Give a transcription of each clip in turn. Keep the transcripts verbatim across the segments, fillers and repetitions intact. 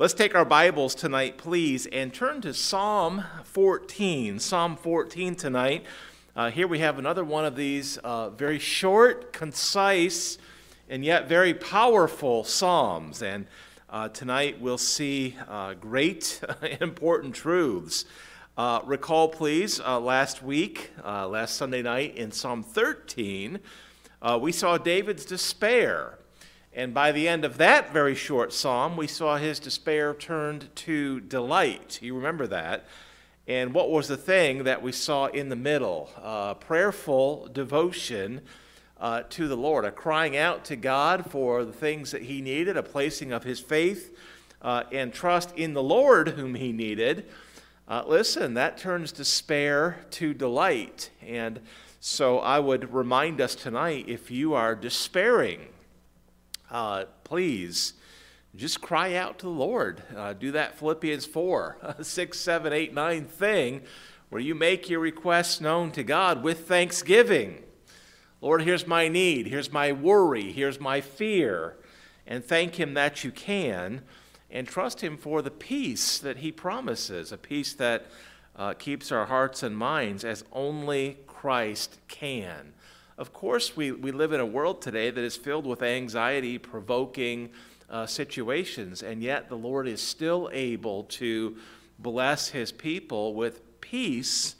Let's take our Bibles tonight, please, and turn to Psalm fourteen. Psalm fourteen tonight. Uh, here we have another one of these uh, very short, concise, and yet very powerful psalms. And uh, tonight we'll see uh, great, important truths. Uh, recall, please, uh, last week, uh, last Sunday night in Psalm thirteen, uh, we saw David's despair. And by the end of that very short psalm, we saw his despair turned to delight. You remember that. And what was the thing that we saw in the middle? Uh, prayerful devotion uh, to the Lord, a crying out to God for the things that he needed, a placing of his faith uh, and trust in the Lord whom he needed. Uh, listen, that turns despair to delight. And so I would remind us tonight, if you are despairing, Uh, please, just cry out to the Lord. Uh, do that Philippians four, six, seven, eight, nine thing where you make your requests known to God with thanksgiving. Lord, here's my need. Here's my worry. Here's my fear. And thank him that you can, and trust him for the peace that he promises, a peace that uh, keeps our hearts and minds as only Christ can. Of course, we, we live in a world today that is filled with anxiety-provoking uh, situations, and yet the Lord is still able to bless his people with peace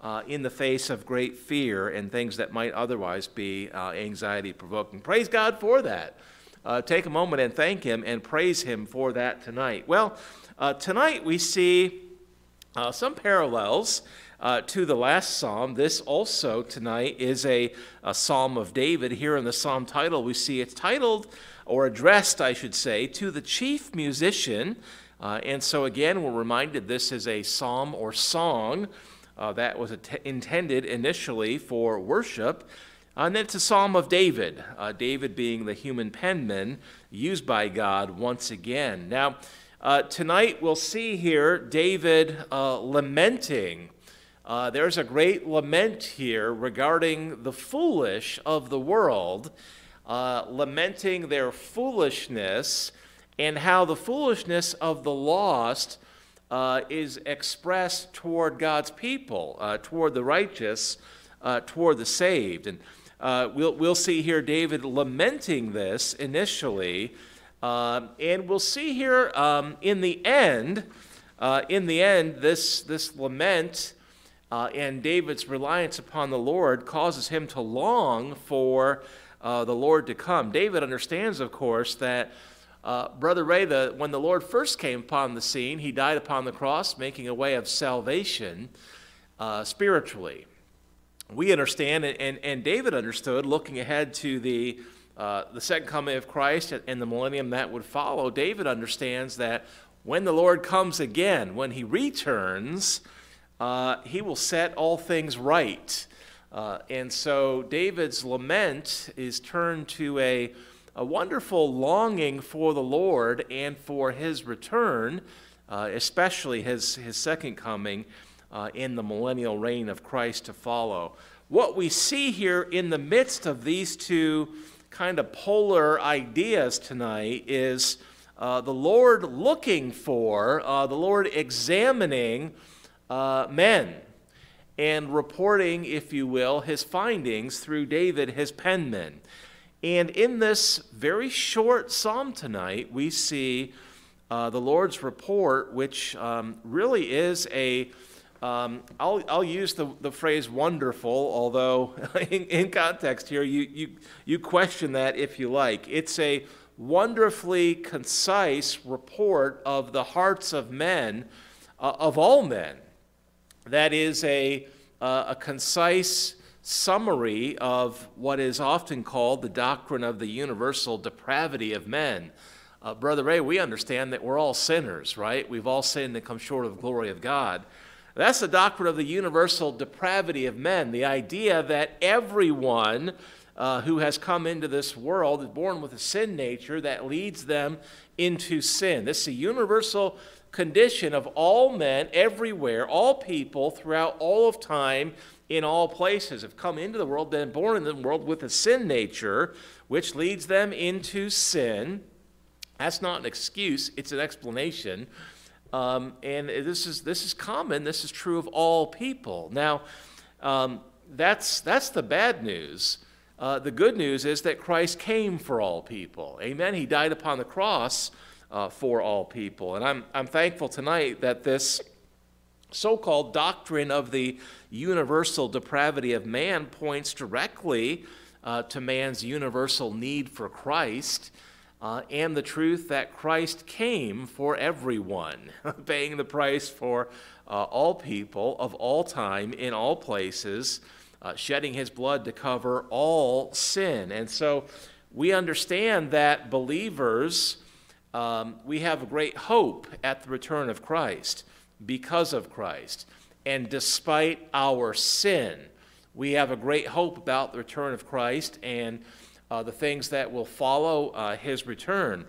uh, in the face of great fear and things that might otherwise be uh, anxiety-provoking. Praise God for that. Uh, take a moment and thank him and praise him for that tonight. Well, uh, tonight we see uh, some parallels Uh, to the last psalm. This also tonight is a, a psalm of David. Here in the psalm title, we see it's titled, or addressed, I should say, to the chief musician. Uh, and so again, we're reminded this is a psalm or song uh, that was intended initially for worship. And it's a psalm of David, uh, David being the human penman used by God once again. Now, uh, tonight we'll see here David uh, lamenting. Uh, there's a great lament here regarding the foolish of the world, uh, lamenting their foolishness and how the foolishness of the lost uh, is expressed toward God's people, uh, toward the righteous, uh, toward the saved. And uh, we'll, we'll see here David lamenting this initially, um, and we'll see here um, in the end, uh, in the end, this, this lament Uh, and David's reliance upon the Lord causes him to long for uh, the Lord to come. David understands, of course, that uh, Brother Ray, the, when the Lord first came upon the scene, he died upon the cross, making a way of salvation uh, spiritually. We understand, and, and David understood, looking ahead to the, uh, the second coming of Christ and the millennium that would follow, David understands that when the Lord comes again, when he returns, Uh, he will set all things right. Uh, and so David's lament is turned to a, a wonderful longing for the Lord and for his return, uh, especially his, his second coming uh, in the millennial reign of Christ to follow. What we see here in the midst of these two kind of polar ideas tonight is uh, the Lord looking for, uh, the Lord examining Uh, men and reporting, if you will, his findings through David, his penman. And in this very short psalm tonight, we see uh, the Lord's report, which um, really is a, um, I'll, I'll use the, the phrase wonderful, although in, in context here, you, you, you question that if you like. It's a wonderfully concise report of the hearts of men, uh, of all men. That is a, uh, a concise summary of what is often called the doctrine of the universal depravity of men. Uh, Brother Ray, we understand that we're all sinners, right? We've all sinned and come short of the glory of God. That's the doctrine of the universal depravity of men, the idea that everyone uh, who has come into this world is born with a sin nature that leads them into sin. This is a universal condition of all men everywhere, all people throughout all of time, in all places, have come into the world, been born in the world with a sin nature, which leads them into sin. That's not an excuse, it's an explanation. Um, and this is, this is common, this is true of all people. Now, um, that's, that's the bad news. Uh, the good news is that Christ came for all people. Amen? He died upon the cross uh, for all people. And I'm, I'm thankful tonight that this so-called doctrine of the universal depravity of man points directly uh, to man's universal need for Christ, Uh, and the truth that Christ came for everyone, paying the price for uh, all people of all time in all places, uh, shedding his blood to cover all sin. And so we understand that believers, um, we have great hope at the return of Christ because of Christ. And despite our sin, we have a great hope about the return of Christ and Uh, the things that will follow uh, his return.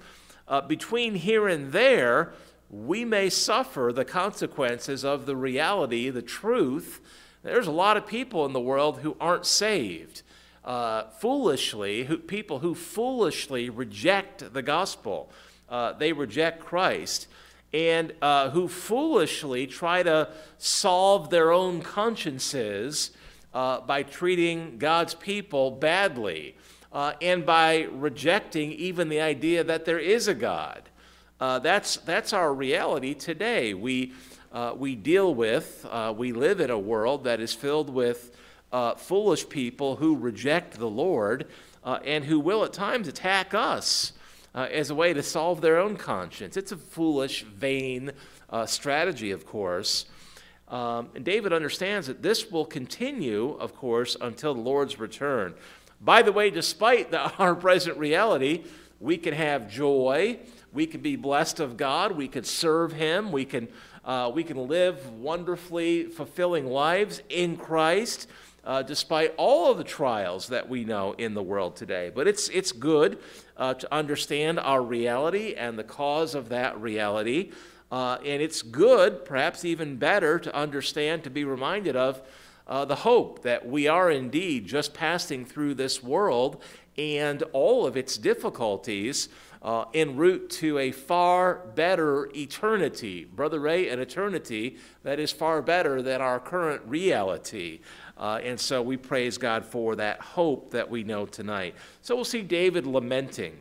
Uh, between here and there, we may suffer the consequences of the reality, the truth. There's a lot of people in the world who aren't saved, uh, foolishly, who, people who foolishly reject the gospel. Uh, they reject Christ, and uh, who foolishly try to solve their own consciences uh, by treating God's people badly. Uh, and by rejecting even the idea that there is a God. Uh, that's, that's our reality today. We, uh, we deal with, uh, we live in a world that is filled with uh, foolish people who reject the Lord uh, and who will at times attack us uh, as a way to solve their own conscience. It's a foolish, vain uh, strategy, of course. Um, and David understands that this will continue, of course, until the Lord's return. By the way, despite the, our present reality, we can have joy, we can be blessed of God, we can serve him, we can, uh, we can live wonderfully fulfilling lives in Christ, uh, despite all of the trials that we know in the world today. But it's, it's good uh, to understand our reality and the cause of that reality, uh, and it's good, perhaps even better, to understand, to be reminded of Uh, the hope that we are indeed just passing through this world and all of its difficulties uh, en route to a far better eternity. Brother Ray, an eternity that is far better than our current reality. Uh, and so we praise God for that hope that we know tonight. So we'll see David lamenting.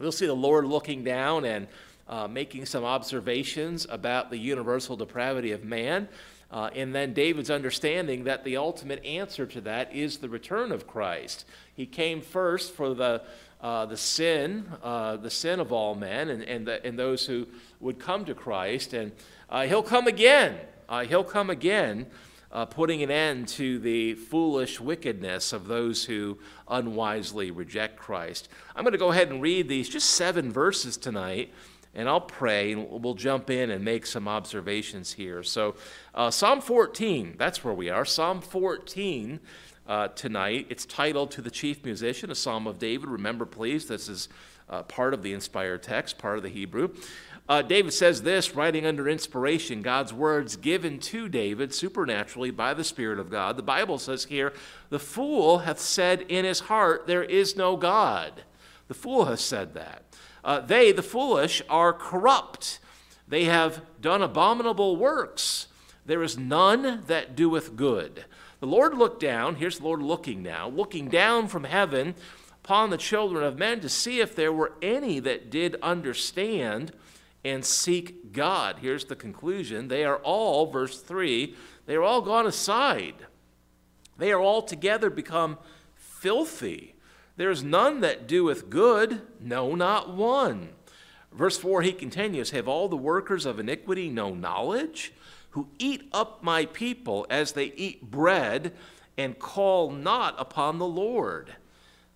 We'll see the Lord looking down and uh, making some observations about the universal depravity of man. Uh, and then David's understanding that the ultimate answer to that is the return of Christ. He came first for the, uh, the sin, uh, the sin of all men and, and, the, and those who would come to Christ. And uh, he'll come again. Uh, he'll come again, uh, putting an end to the foolish wickedness of those who unwisely reject Christ. I'm going to go ahead and read these just seven verses tonight. And I'll pray, and we'll jump in and make some observations here. So uh, Psalm fourteen, that's where we are. Psalm fourteen uh, tonight. It's titled To the Chief Musician, a Psalm of David. Remember, please, this is uh, part of the inspired text, part of the Hebrew. Uh, David says this, writing under inspiration, God's words given to David supernaturally by the Spirit of God. The Bible says here, the fool hath said in his heart, there is no God. The fool hath said that. Uh, they, the foolish, are corrupt. They have done abominable works. There is none that doeth good. The Lord looked down, here's the Lord looking now, looking down from heaven upon the children of men to see if there were any that did understand and seek God. Here's the conclusion. They are all, verse three, they are all gone aside. They are all together become filthy. There is none that doeth good, no, not one. Verse four, he continues, have all the workers of iniquity no knowledge, who eat up my people as they eat bread, and call not upon the Lord?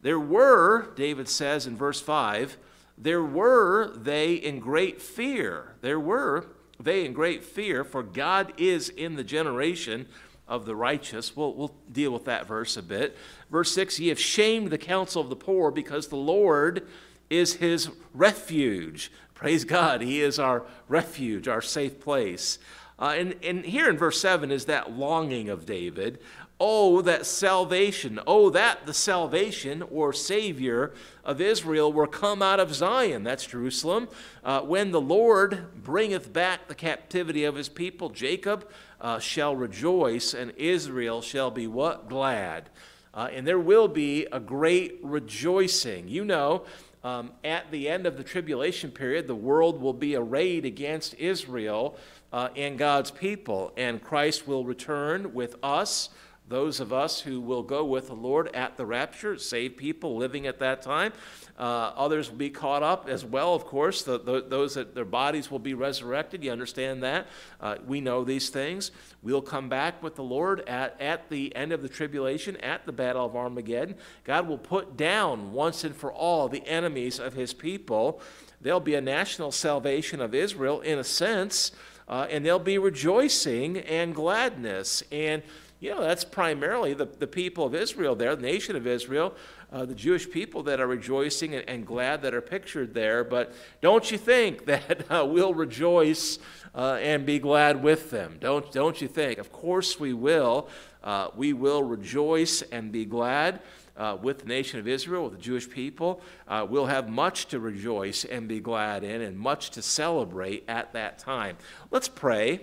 There were, David says in verse five, there were they in great fear. There were they in great fear, for God is in the generation of the righteous. We'll, we'll deal with that verse a bit. Verse six, ye have shamed the counsel of the poor, because the Lord is his refuge. Praise God, he is our refuge, our safe place. Uh, and, and here in verse seven is that longing of David Oh, that salvation, oh, that the salvation or Savior of Israel were come out of Zion, that's Jerusalem, uh, when the Lord bringeth back the captivity of his people. Jacob uh, shall rejoice, and Israel shall be what? Glad. Uh, and there will be a great rejoicing. You know, um, at the end of the tribulation period, the world will be arrayed against Israel uh, and God's people, and Christ will return with us, those of us who will go with the Lord at the rapture, saved people living at that time. Uh, others will be caught up as well, of course. The, the, those that their bodies will be resurrected. You understand that? Uh, we know these things. We'll come back with the Lord at, at the end of the tribulation, at the Battle of Armageddon. God will put down once and for all the enemies of his people. There'll be a national salvation of Israel in a sense, uh, and there'll be rejoicing and gladness. And you know, that's primarily the, the people of Israel there, the nation of Israel, uh, the Jewish people that are rejoicing and, and glad that are pictured there. But don't you think that uh, we'll rejoice uh, and be glad with them? Don't, don't you think? Of course we will. Uh, we will rejoice and be glad uh, with the nation of Israel, with the Jewish people. Uh, we'll have much to rejoice and be glad in and much to celebrate at that time. Let's pray.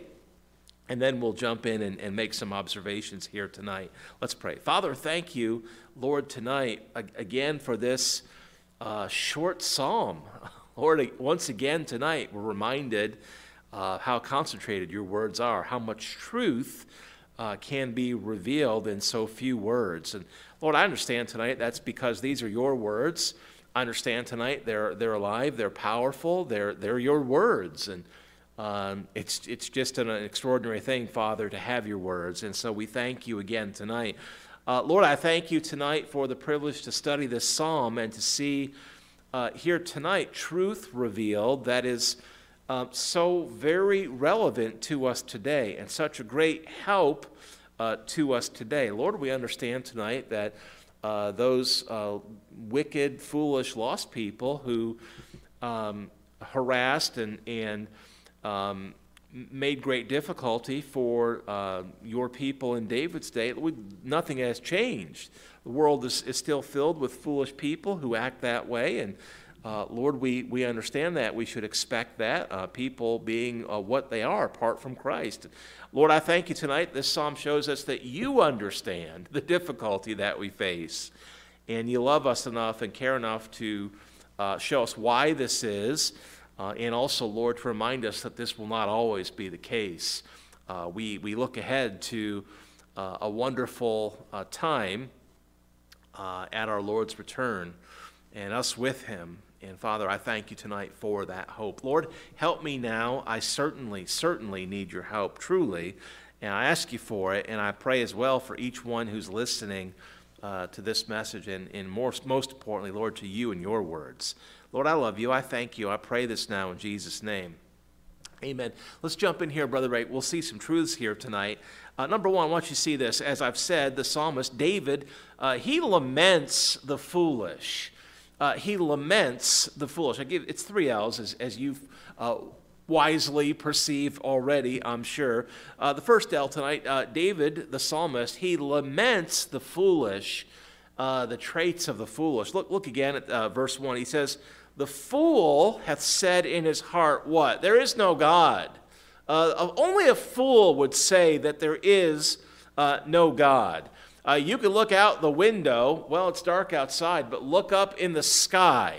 And then we'll jump in and, and make some observations here tonight. Let's pray. Father, thank you, Lord, tonight again for this uh, short psalm. Lord, once again tonight we're reminded uh, how concentrated your words are, how much truth uh, can be revealed in so few words. And Lord, I understand tonight that's because these are your words. I understand tonight they're, they're alive, they're powerful, they're, they're your words. And Um, it's, it's just an extraordinary thing, Father, to have your words. And so we thank you again tonight. Uh, Lord, I thank you tonight for the privilege to study this psalm and to see uh, here tonight truth revealed that is uh, so very relevant to us today and such a great help uh, to us today. Lord, we understand tonight that uh, those uh, wicked, foolish, lost people who um, harassed and, and Um, made great difficulty for uh, your people in David's day. We, nothing has changed. The world is, is still filled with foolish people who act that way. And uh, Lord, we, we understand that. We should expect that, uh, people being uh, what they are apart from Christ. Lord, I thank you tonight. This psalm shows us that you understand the difficulty that we face. And you love us enough and care enough to uh, show us why this is. Uh, and also, Lord, to remind us that this will not always be the case. Uh, we, we look ahead to uh, a wonderful uh, time uh, at our Lord's return and us with him. And, Father, I thank you tonight for that hope. Lord, help me now. I certainly, certainly need your help, truly. And I ask you for it, and I pray as well for each one who's listening uh, to this message and, and more, most importantly, Lord, to you and your words. Lord, I love you. I thank you. I pray this now in Jesus' name. Amen. Let's jump in here, Brother Ray. We'll see some truths here tonight. Uh, number one, I want you to see this. As I've said, the psalmist, David, uh, he laments the foolish. Uh, he laments the foolish. I give, it's three L's, as, as you've uh, wisely perceived already, I'm sure. Uh, the first L tonight, uh, David, the psalmist, he laments the foolish, uh, the traits of the foolish. Look, look again at uh, verse one. He says, "The fool hath said in his heart, what? There is no God." Uh, only a fool would say that there is uh, no God. Uh, you could look out the window. Well, it's dark outside, but look up in the sky.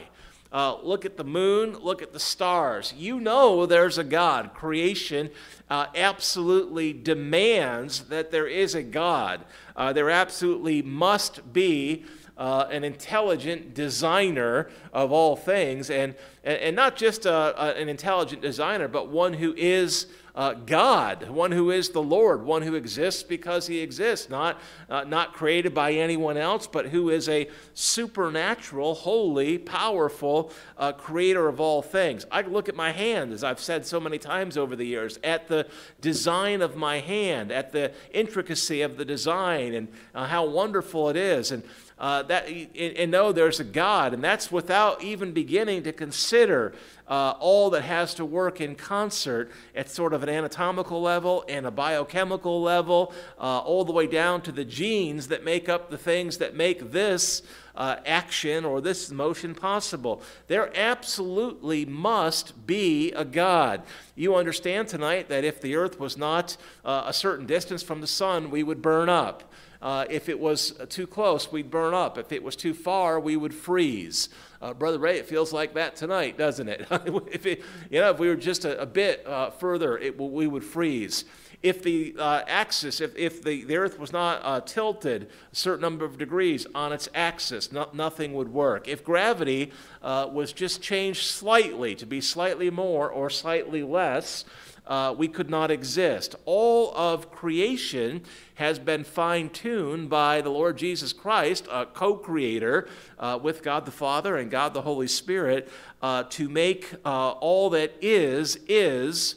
Uh, look at the moon. Look at the stars. You know there's a God. Creation uh, absolutely demands that there is a God. Uh, there absolutely must be Uh, an intelligent designer of all things, and, and, and not just a, a, an intelligent designer, but one who is uh, God, one who is the Lord, one who exists because he exists, not, uh, not created by anyone else, but who is a supernatural, holy, powerful uh, creator of all things. I look at my hand, as I've said so many times over the years, at the design of my hand, at the intricacy of the design, and uh, how wonderful it is. And Uh, that, and, and know there's a God, and that's without even beginning to consider uh, all that has to work in concert at sort of an anatomical level and a biochemical level, uh, all the way down to the genes that make up the things that make this uh, action or this motion possible. There absolutely must be a God. You understand tonight that if the earth was not uh, a certain distance from the sun, we would burn up. Uh, if it was too close, we'd burn up. If it was too far, we would freeze. Uh, Brother Ray, it feels like that tonight, doesn't it? if it, you know, if we were just a, a bit uh, further, it, we would freeze. If the uh, axis, if, if the, the earth was not uh, tilted a certain number of degrees on its axis, no, nothing would work. If gravity uh, was just changed slightly to be slightly more or slightly less, Uh, we could not exist. All of creation has been fine-tuned by the Lord Jesus Christ, a co-creator uh, with God the Father and God the Holy Spirit, uh, to make uh, all that is, is,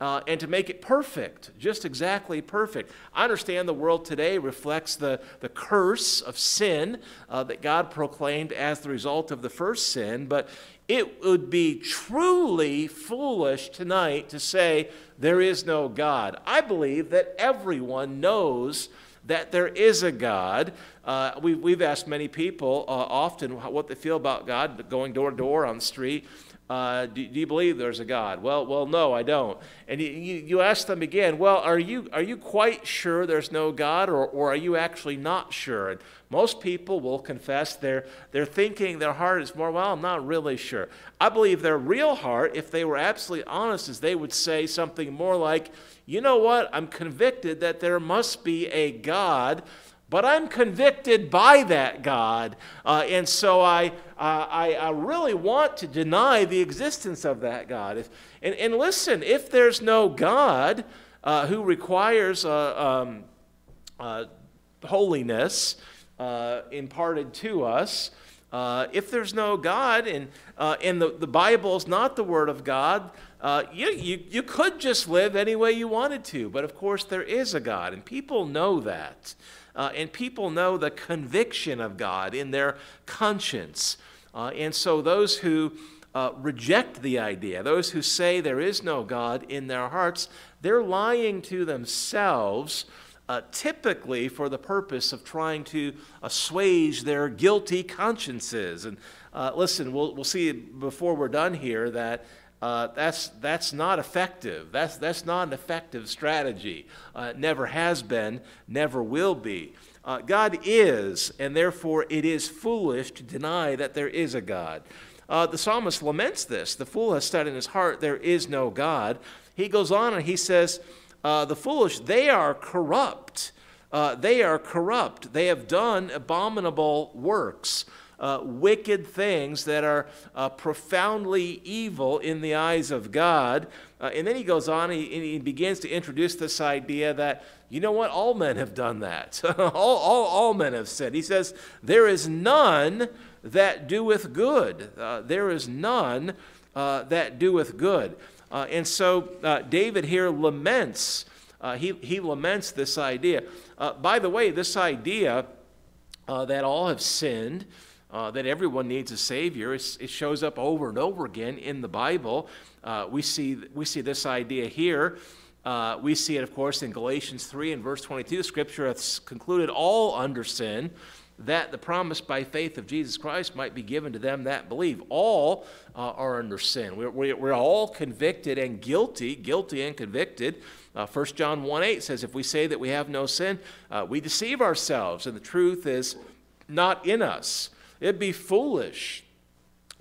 uh, and to make it perfect, just exactly perfect. I understand the world today reflects the, the curse of sin uh, that God proclaimed as the result of the first sin, but it would be truly foolish tonight to say there is no God. I believe that everyone knows that there is a God. Uh, we, we've asked many people uh, often what they feel about God, going door to door on the street. Uh, do, do you believe there's a God? Well, well, no, I don't. And you, you ask them again, well, are you, are you quite sure there's no God, or, or are you actually not sure? And most people will confess their, their thinking, their heart is more, well, I'm not really sure. I believe their real heart, if they were absolutely honest, is they would say something more like, you know what, I'm convicted that there must be a God, but I'm convicted by that God, uh, and so I, uh, I, I really want to deny the existence of that God. If, and, and listen, if there's no God uh, who requires uh, um, uh, holiness uh, imparted to us, Uh, if there's no God, and, uh, and the, the Bible is not the Word of God, uh, you, you, you could just live any way you wanted to. But of course, there is a God, and people know that. Uh, and people know the conviction of God in their conscience. Uh, and so those who uh, reject the idea, those who say there is no God in their hearts, they're lying to themselves, Uh, typically for the purpose of trying to assuage their guilty consciences. And uh, listen, we'll, we'll see before we're done here that uh, that's, that's not effective. That's, that's not an effective strategy. Uh, never has been, never will be. Uh, God is, and therefore it is foolish to deny that there is a God. Uh, the psalmist laments this. The fool has said in his heart, there is no God. He goes on and he says, Uh, the foolish, they are corrupt. Uh, they are corrupt. They have done abominable works, uh, wicked things that are uh, profoundly evil in the eyes of God. Uh, and then he goes on and he, and he begins to introduce this idea that, you know what, all men have done that. all, all, all men have sinned. He says, there is none that doeth good. Uh, there is none uh, that doeth good. Uh, and so uh, David here laments, uh, he, he laments this idea. Uh, by the way, this idea uh, that all have sinned, uh, that everyone needs a Savior, it, it shows up over and over again in the Bible. Uh, we, see, we see this idea here. Uh, we see it, of course, in Galatians three and verse twenty-two. Scripture hath concluded all under sin, that the promise by faith of Jesus Christ might be given to them that believe. All uh, are under sin. We're, we're all convicted and guilty, guilty and convicted. Uh, First John one eight says, if we say that we have no sin, uh, we deceive ourselves, and the truth is not in us. It'd be foolish,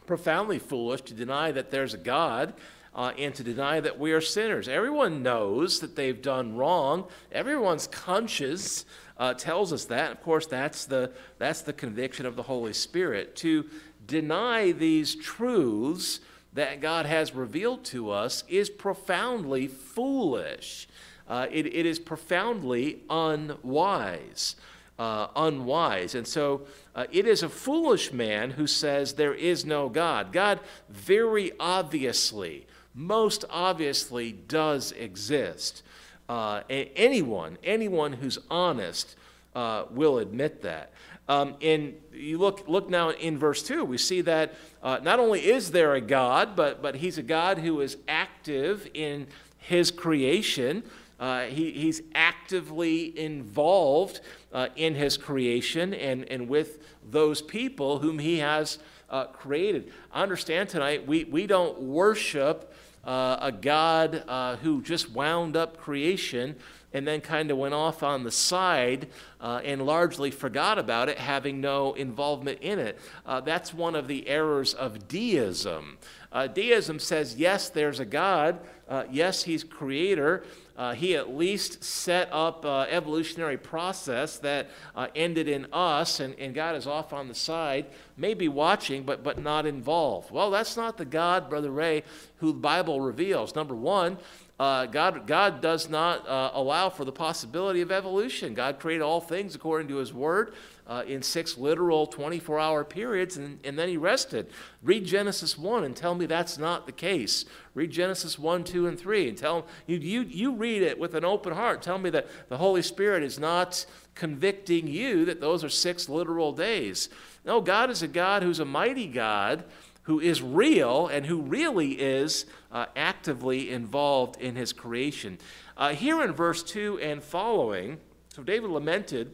profoundly foolish, to deny that there's a God, Uh, and to deny that we are sinners. Everyone knows that they've done wrong. Everyone's conscience uh, tells us that. Of course, that's the, that's the conviction of the Holy Spirit. To deny these truths that God has revealed to us is profoundly foolish. Uh, it, it is profoundly unwise. Uh, unwise. And so uh, it is a foolish man who says there is no God. God very obviously, most obviously, does exist. Uh, anyone, anyone who's honest uh, will admit that. Um, in you look look now in verse two, we see that uh, not only is there a God, but but he's a God who is active in his creation. Uh, he, he's actively involved uh, in his creation and, and with those people whom he has uh, created. I understand tonight we, we don't worship uh, a God uh, who just wound up creation and then kind of went off on the side uh, and largely forgot about it, having no involvement in it. Uh, that's one of the errors of deism. Uh, deism says, yes, there's a God. Uh, yes, he's creator. Uh, he at least set up an uh, evolutionary process that uh, ended in us, and, and God is off on the side, maybe watching, but, but not involved. Well, that's not the God, Brother Ray, who the Bible reveals. Number one, uh, God, God does not uh, allow for the possibility of evolution. God created all things according to his word uh, in six literal twenty-four hour periods, and, and then he rested. Read Genesis one and tell me that's not the case. Read Genesis one, two, and three, and tell you, you, you read it with an open heart. Tell me that the Holy Spirit is not convicting you that those are six literal days. No, God is a God who's a mighty God, who is real, and who really is uh, actively involved in his creation. Uh, here in verse two and following, so David lamented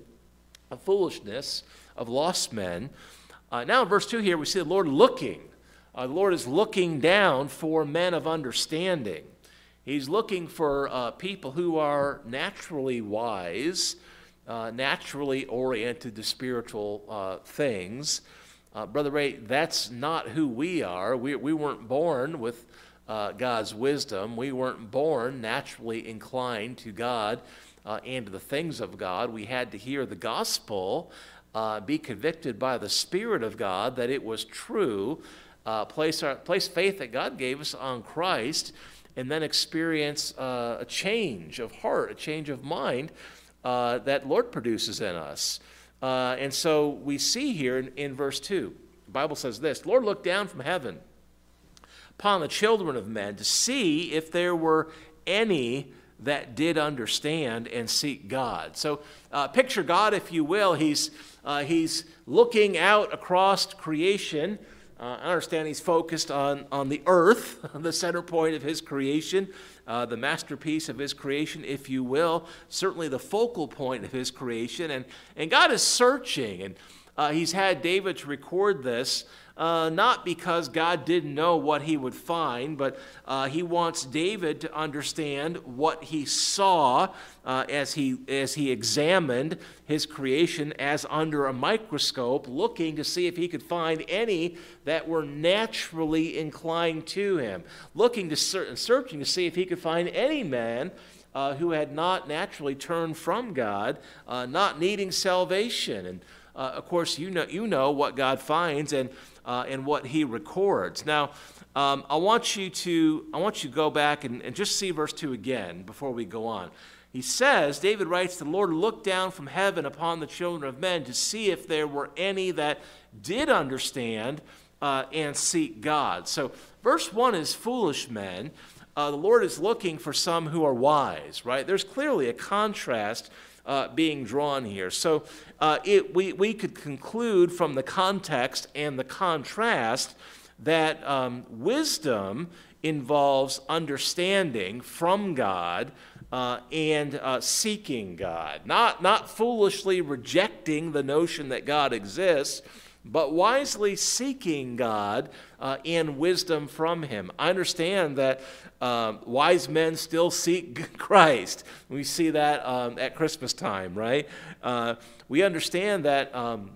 the foolishness of lost men. Uh, now in verse two here, we see the Lord looking. Uh, the Lord is looking down for men of understanding. He's looking for uh, people who are naturally wise, uh, naturally oriented to spiritual uh, things. Uh, Brother Ray, that's not who we are. We, we weren't born with uh, God's wisdom. We weren't born naturally inclined to God uh, and to the things of God. We had to hear the gospel, uh, be convicted by the Spirit of God that it was true, Uh, place, our, place faith that God gave us on Christ, and then experience uh, a change of heart, a change of mind uh, that Lord produces in us. Uh, and so we see here in, in verse two, the Bible says this, "The Lord looked down from heaven upon the children of men to see if there were any that did understand and seek God." So uh, picture God, if you will. He's, uh, he's looking out across creation. Uh, I understand he's focused on, on the earth, the center point of his creation, uh, the masterpiece of his creation, if you will, certainly the focal point of his creation. And, and God is searching, and uh, he's had David to record this, uh, not because God didn't know what he would find, but uh, he wants David to understand what he saw uh, as, he, as he examined his creation as under a microscope, looking to see if he could find any that were naturally inclined to him, looking to ser searching to see if he could find any man uh, who had not naturally turned from God, uh, not needing salvation. And uh, of course, you know you know what God finds and uh, and what He records. Now, um, I want you to I want you to go back and, and just see verse two again before we go on. He says, David writes, "The Lord looked down from heaven upon the children of men to see if there were any that did understand uh, and seek God." So verse one is foolish men. Uh, the Lord is looking for some who are wise, right? There's clearly a contrast uh, being drawn here. So uh, it, we, we could conclude from the context and the contrast that um, wisdom involves understanding from God, Uh, and uh, seeking God, not, not foolishly rejecting the notion that God exists, but wisely seeking God uh, in wisdom from him. I understand that um, wise men still seek Christ. We see that um, at Christmas time, right? Uh, we understand that um,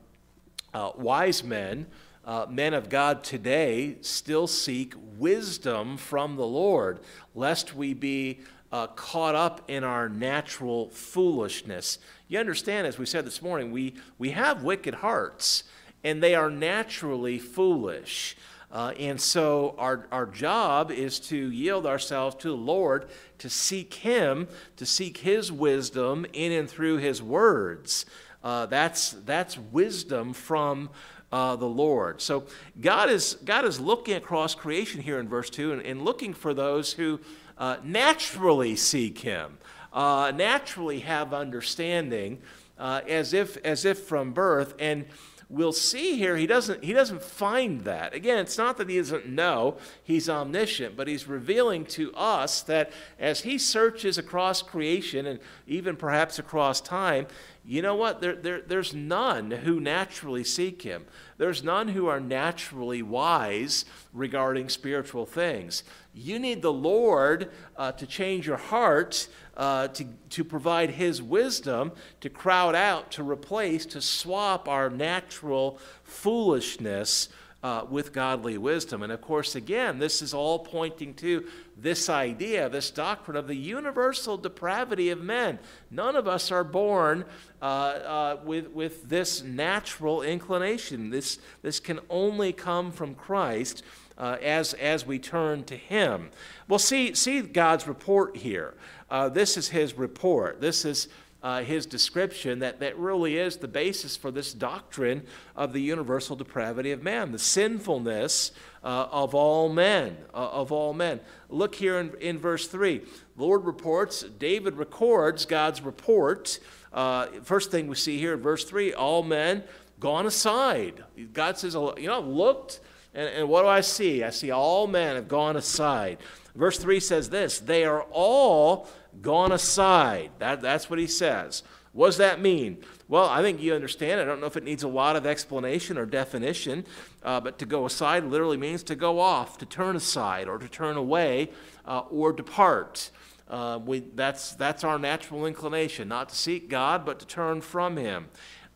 uh, wise men, Uh, men of God today, still seek wisdom from the Lord, lest we be uh, caught up in our natural foolishness. You understand, as we said this morning, we, we have wicked hearts, and they are naturally foolish. Uh, and so our, our job is to yield ourselves to the Lord, to seek Him, to seek His wisdom in and through His words. Uh, that's, that's wisdom from Uh, the Lord. So God is, God is looking across creation here in verse two and, and looking for those who uh, naturally seek Him, uh, naturally have understanding uh, as if as if from birth. And we'll see here, he doesn't, he doesn't find that. Again, it's not that he doesn't know, he's omniscient, but he's revealing to us that as he searches across creation and even perhaps across time, you know what? There, there, there's none who naturally seek him. There's none who are naturally wise regarding spiritual things. You need the Lord uh, to change your heart, uh, to, to provide his wisdom, to crowd out, to replace, to swap our natural foolishness uh, with godly wisdom. And of course, again, this is all pointing to this idea, this doctrine of the universal depravity of men. None of us are born uh, uh, with, with this natural inclination. This, this can only come from Christ. Uh, as, as we turn to him. Well, see, see God's report here. Uh, this is his report. This is uh, his description that, that really is the basis for this doctrine of the universal depravity of man, the sinfulness uh, of all men, uh, of all men. Look here in, in verse three. The Lord reports, David records God's report. Uh, first thing we see here in verse three, all men gone aside. God says, you know, I've looked, And, and what do I see? I see all men have gone aside. Verse three says this, they are all gone aside. That, that's what he says. What does that mean? Well, I think you understand. I don't know if it needs a lot of explanation or definition, uh, but to go aside literally means to go off, to turn aside, or to turn away, uh, or depart. Uh, we, that's, that's our natural inclination, not to seek God, but to turn from him.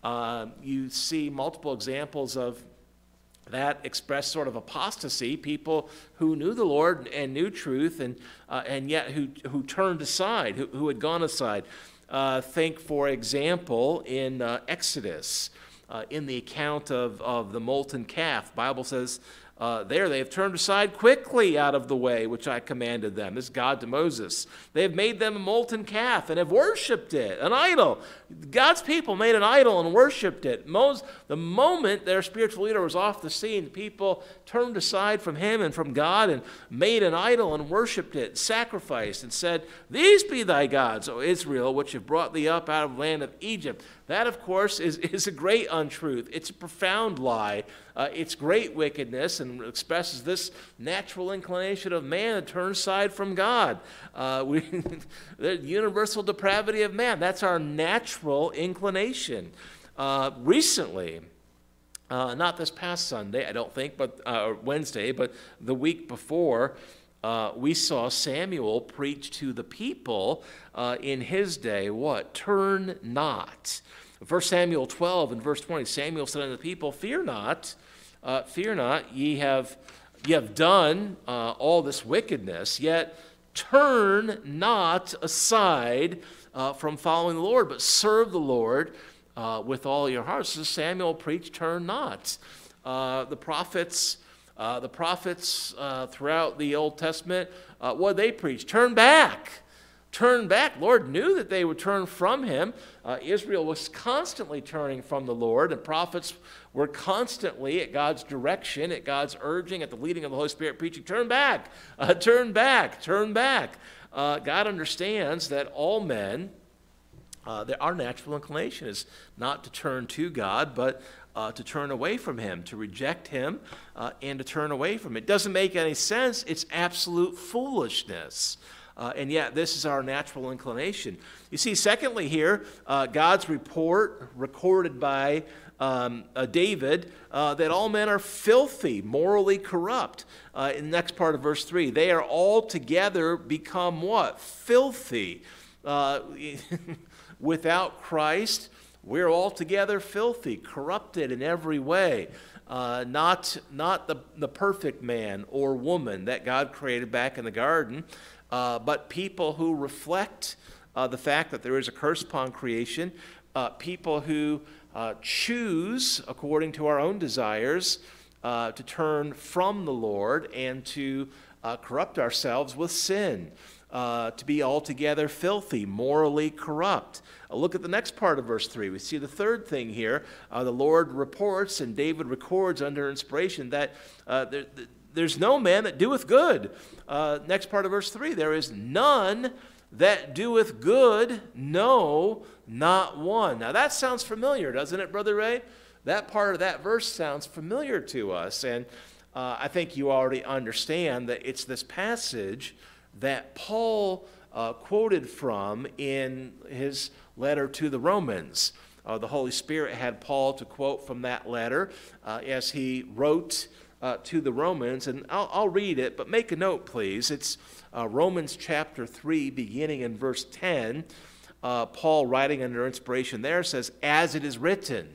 Uh, you see multiple examples of that expressed sort of apostasy, people who knew the Lord and knew truth, and, uh, and yet who, who turned aside, who, who had gone aside. Uh, think, for example, in uh, Exodus, uh, in the account of, of the molten calf. The Bible says, uh, there they have turned aside quickly out of the way which I commanded them. This is God to Moses. They have made them a molten calf and have worshipped it, an idol. God's people made an idol and worshipped it. Moses, the moment their spiritual leader was off the scene, people turned aside from him and from God and made an idol and worshipped it, sacrificed and said, these be thy gods, O Israel, which have brought thee up out of the land of Egypt. That, of course, is, is a great untruth. It's a profound lie. Uh, it's great wickedness, and expresses this natural inclination of man to turn aside from God. Uh, we, the universal depravity of man, that's our natural inclination. Uh, recently, uh, not this past Sunday, I don't think, but uh, Wednesday, but the week before, Uh, we saw Samuel preach to the people uh, in his day, what? Turn not. First Samuel twelve and verse twenty, Samuel said unto the people, fear not, uh, fear not, ye have, ye have done uh, all this wickedness, yet turn not aside uh, from following the Lord, but serve the Lord uh, with all your heart. So Samuel preached, turn not. Uh, the prophets... Uh, the prophets uh, throughout the Old Testament, uh, what did they preach? Turn back. Turn back. Lord knew that they would turn from him. Uh, Israel was constantly turning from the Lord, and prophets were constantly, at God's direction, at God's urging, at the leading of the Holy Spirit, preaching, turn back, uh, turn back, turn back. Uh, God understands that all men, uh, that our natural inclination is not to turn to God, but Uh, to turn away from him, to reject him, uh, and to turn away from it. It doesn't make any sense. It's absolute foolishness. Uh, and yet, this is our natural inclination. You see, secondly here, uh, God's report recorded by um, uh, David uh, that all men are filthy, morally corrupt. Uh, in the next part of verse three, they are all together become what? Filthy. Uh, without Christ, we're altogether filthy, corrupted in every way, uh, not, not the, the perfect man or woman that God created back in the garden, uh, but people who reflect uh, the fact that there is a curse upon creation, uh, people who uh, choose, according to our own desires, uh, to turn from the Lord and to uh, corrupt ourselves with sin. Uh, to be altogether filthy, morally corrupt. Uh, look at the next part of verse three. We see the third thing here. Uh, the Lord reports, and David records under inspiration, that uh, there, there's no man that doeth good. Uh, next part of verse three, there is none that doeth good, no, not one. Now that sounds familiar, doesn't it, Brother Ray? That part of that verse sounds familiar to us, and uh, I think you already understand that it's this passage that Paul uh, quoted from in his letter to the Romans. Uh, the Holy Spirit had Paul to quote from that letter uh, as he wrote uh, to the Romans, and I'll, I'll read it, but make a note, please. It's uh, Romans chapter three, beginning in verse ten. Uh, Paul, writing under inspiration there, says, "As it is written."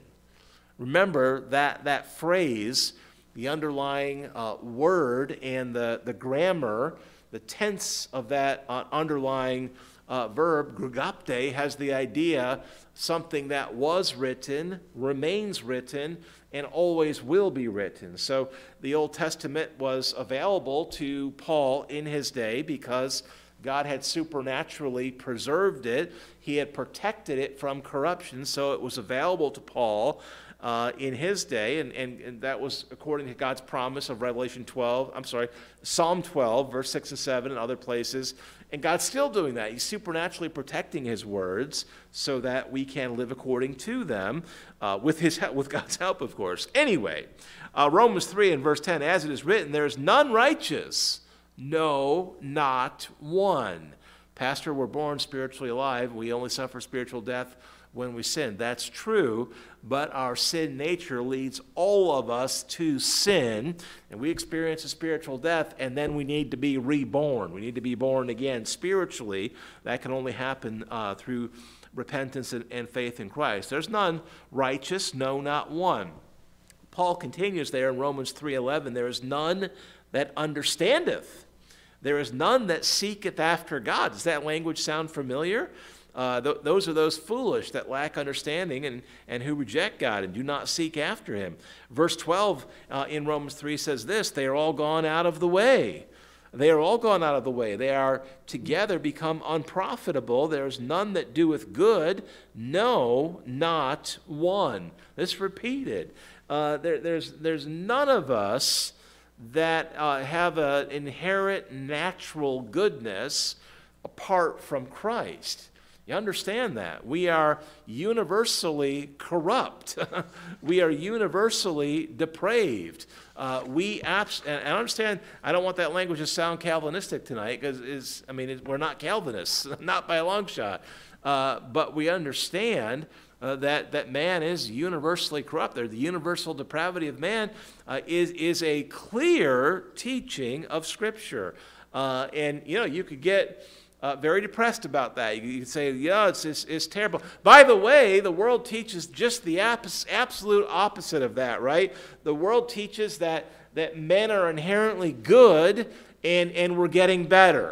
Remember that, that phrase, the underlying uh, word and the, the grammar, the tense of that uh, underlying uh, verb, grugapte, has the idea something that was written, remains written, and always will be written. So the Old Testament was available to Paul in his day because God had supernaturally preserved it. He had protected it from corruption, so it was available to Paul Uh, in his day, and, and, and that was according to God's promise of Revelation twelve, I'm sorry, Psalm twelve, verse six and seven, and other places. And God's still doing that. He's supernaturally protecting his words so that we can live according to them uh, with, his, with God's help, of course. Anyway, uh, Romans three and verse ten, "As it is written, there is none righteous, no, not one." Pastor, we're born spiritually alive. We only suffer spiritual death when we sin. That's true, but our sin nature leads all of us to sin, and we experience a spiritual death, and then we need to be reborn. We need to be born again spiritually. That can only happen uh, through repentance and, and faith in Christ. There's none righteous, no, not one. Paul continues there in Romans three eleven, "There is none that understandeth. There is none that seeketh after God." Does that language sound familiar? Uh, th those are those foolish that lack understanding and, and who reject God and do not seek after him. Verse twelve uh, in Romans three says this, "They are all gone out of the way. They are all gone out of the way. They are together become unprofitable. There is none that doeth good. No, not one." This repeated. Uh, there, there's, there's none of us that uh, have an inherent natural goodness apart from Christ. You understand that. We are universally corrupt. We are universally depraved. Uh, we abs and I understand, I don't want that language to sound Calvinistic tonight, because I mean, it, we're not Calvinists, not by a long shot. Uh, but we understand uh, that, that man is universally corrupt. There, the universal depravity of man uh, is, is a clear teaching of Scripture. Uh, and, you know, you could get Uh, very depressed about that. You could say, yeah, it's, it's, it's terrible. By the way, the world teaches just the absolute opposite of that, right? The world teaches that, that men are inherently good and, and we're getting better.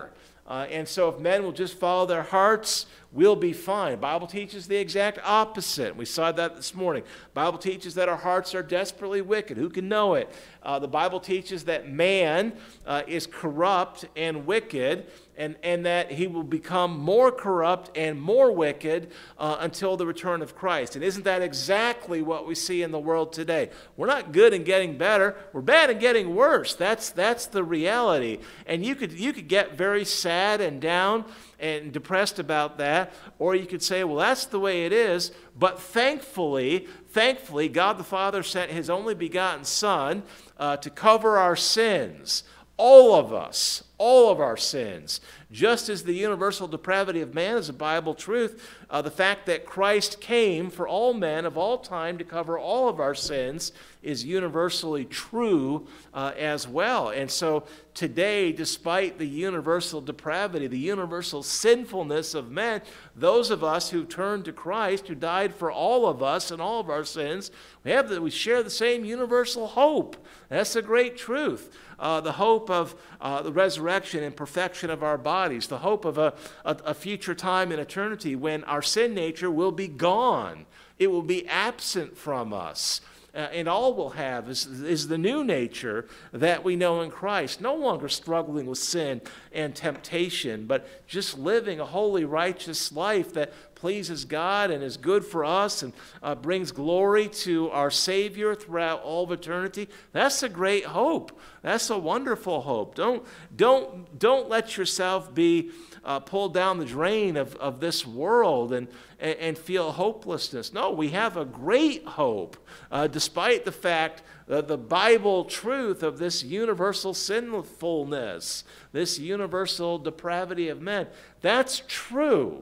Uh, and so if men will just follow their hearts, we'll be fine. The Bible teaches the exact opposite. We saw that this morning. The Bible teaches that our hearts are desperately wicked. Who can know it? Uh, the Bible teaches that man uh, is corrupt and wicked, and, and that he will become more corrupt and more wicked uh, until the return of Christ. And isn't that exactly what we see in the world today? We're not good and getting better. We're bad and getting worse. That's, that's the reality. And you could, you could get very sad and down and depressed about that, or you could say, well, that's the way it is, but thankfully, thankfully, God the Father sent his only begotten Son uh, to cover our sins. All of us, all of our sins. Just as the universal depravity of man is a Bible truth, uh, the fact that Christ came for all men of all time to cover all of our sins is universally true uh, as well. And so today, despite the universal depravity, the universal sinfulness of men, those of us who turn to Christ, who died for all of us and all of our sins, we have that we share the same universal hope. That's the great truth. Uh, the hope of uh, the resurrection and perfection of our bodies, the hope of a, a, a future time in eternity when our sin nature will be gone. It will be absent from us. Uh, and all we'll have is, is the new nature that we know in Christ, no longer struggling with sin and temptation, but just living a holy, righteous life that pleases God and is good for us and uh, brings glory to our Savior throughout all of eternity. That's a great hope. That's a wonderful hope. Don't, don't, don't let yourself be uh, pulled down the drain of, of this world and, and, and feel hopelessness. No, we have a great hope, uh, despite the fact that the Bible truth of this universal sinfulness, this universal depravity of men, that's true.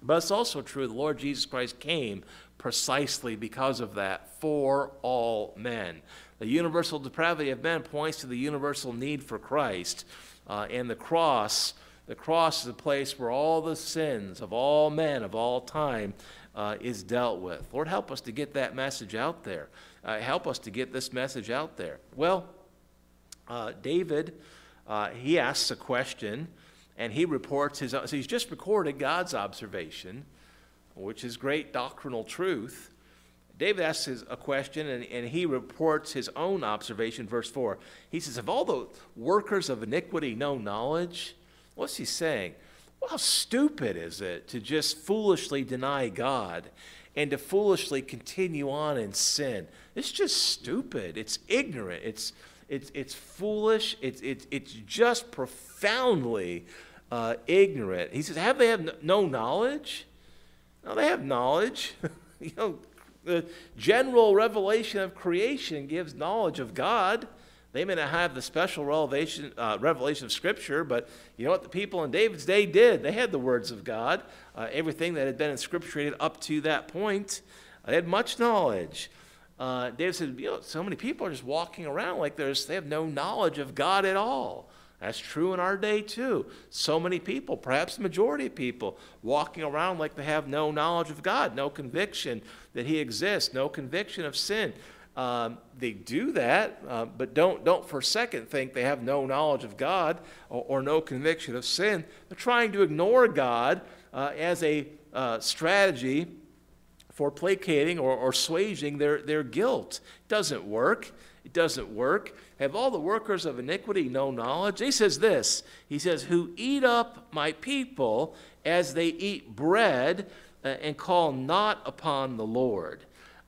But it's also true the Lord Jesus Christ came precisely because of that for all men. The universal depravity of men points to the universal need for Christ. Uh, and the cross, the cross is a place where all the sins of all men of all time uh, is dealt with. Lord, help us to get that message out there. Uh, help us to get this message out there. Well, uh, David, uh, he asks a question. And he reports his own, so he's just recorded God's observation, which is great doctrinal truth. David asks his, a question, and, and he reports his own observation, verse four. He says, "Have all the workers of iniquity no knowledge?" What's he saying? Well, how stupid is it to just foolishly deny God and to foolishly continue on in sin? It's just stupid. It's ignorant. It's It's, it's foolish. It's, it's, it's just profoundly uh, ignorant. He says, have they have no knowledge? No, they have knowledge. You know, the general revelation of creation gives knowledge of God. They may not have the special revelation, uh, revelation of Scripture, but you know what the people in David's day did? They had the words of God, uh, everything that had been inscripturated up to that point. They had much knowledge. Uh, David said, you know, so many people are just walking around like there's, they have no knowledge of God at all. That's true in our day too. So many people, perhaps the majority of people, walking around like they have no knowledge of God, no conviction that He exists, no conviction of sin. Um, they do that, uh, but don't, don't for a second think they have no knowledge of God or, or no conviction of sin. They're trying to ignore God uh, as a uh, strategy for placating or, or assuaging their, their guilt. It doesn't work. It doesn't work. Have all the workers of iniquity no knowledge? He says this. He says, who eat up my people as they eat bread uh, and call not upon the Lord.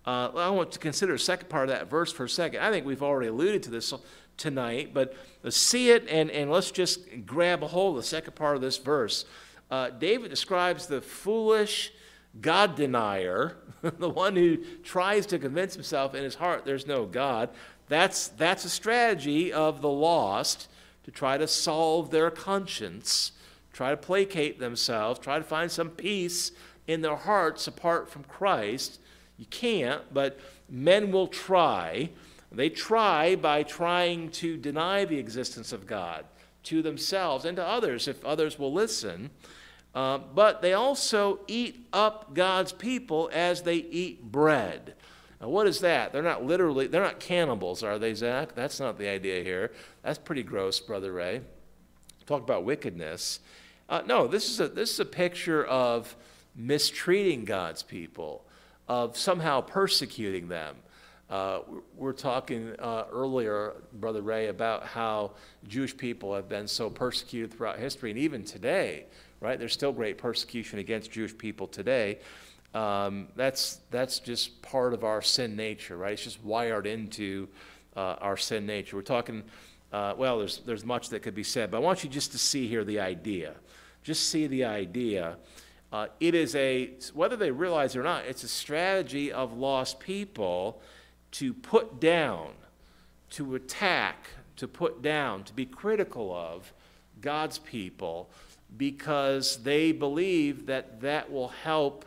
Uh, I want to consider the second part of that verse for a second. I think we've already alluded to this tonight, but let's see it and, and let's just grab a hold of the second part of this verse. Uh, David describes the foolish God denier, the one who tries to convince himself in his heart there's no God. That's, that's a strategy of the lost to try to solve their conscience, try to placate themselves, try to find some peace in their hearts apart from Christ. You can't, but men will try. They try by trying to deny the existence of God to themselves and to others if others will listen. Uh, but they also eat up God's people as they eat bread. Now, what is that? They're not literally, they're not cannibals, are they, Zach? That's not the idea here. That's pretty gross, Brother Ray. Talk about wickedness. Uh, no, this is, a, this is a picture of mistreating God's people, of somehow persecuting them. Uh, we're talking uh, earlier, Brother Ray, about how Jewish people have been so persecuted throughout history, and even today, right? There's still great persecution against Jewish people today. Um, that's, that's just part of our sin nature, right? It's just wired into uh, our sin nature. We're talking, uh, well, there's, there's much that could be said, but I want you just to see here the idea. Just see the idea. Uh, it is a, whether they realize it or not, it's a strategy of lost people to put down, to attack, to put down, to be critical of God's people, because they believe that that will help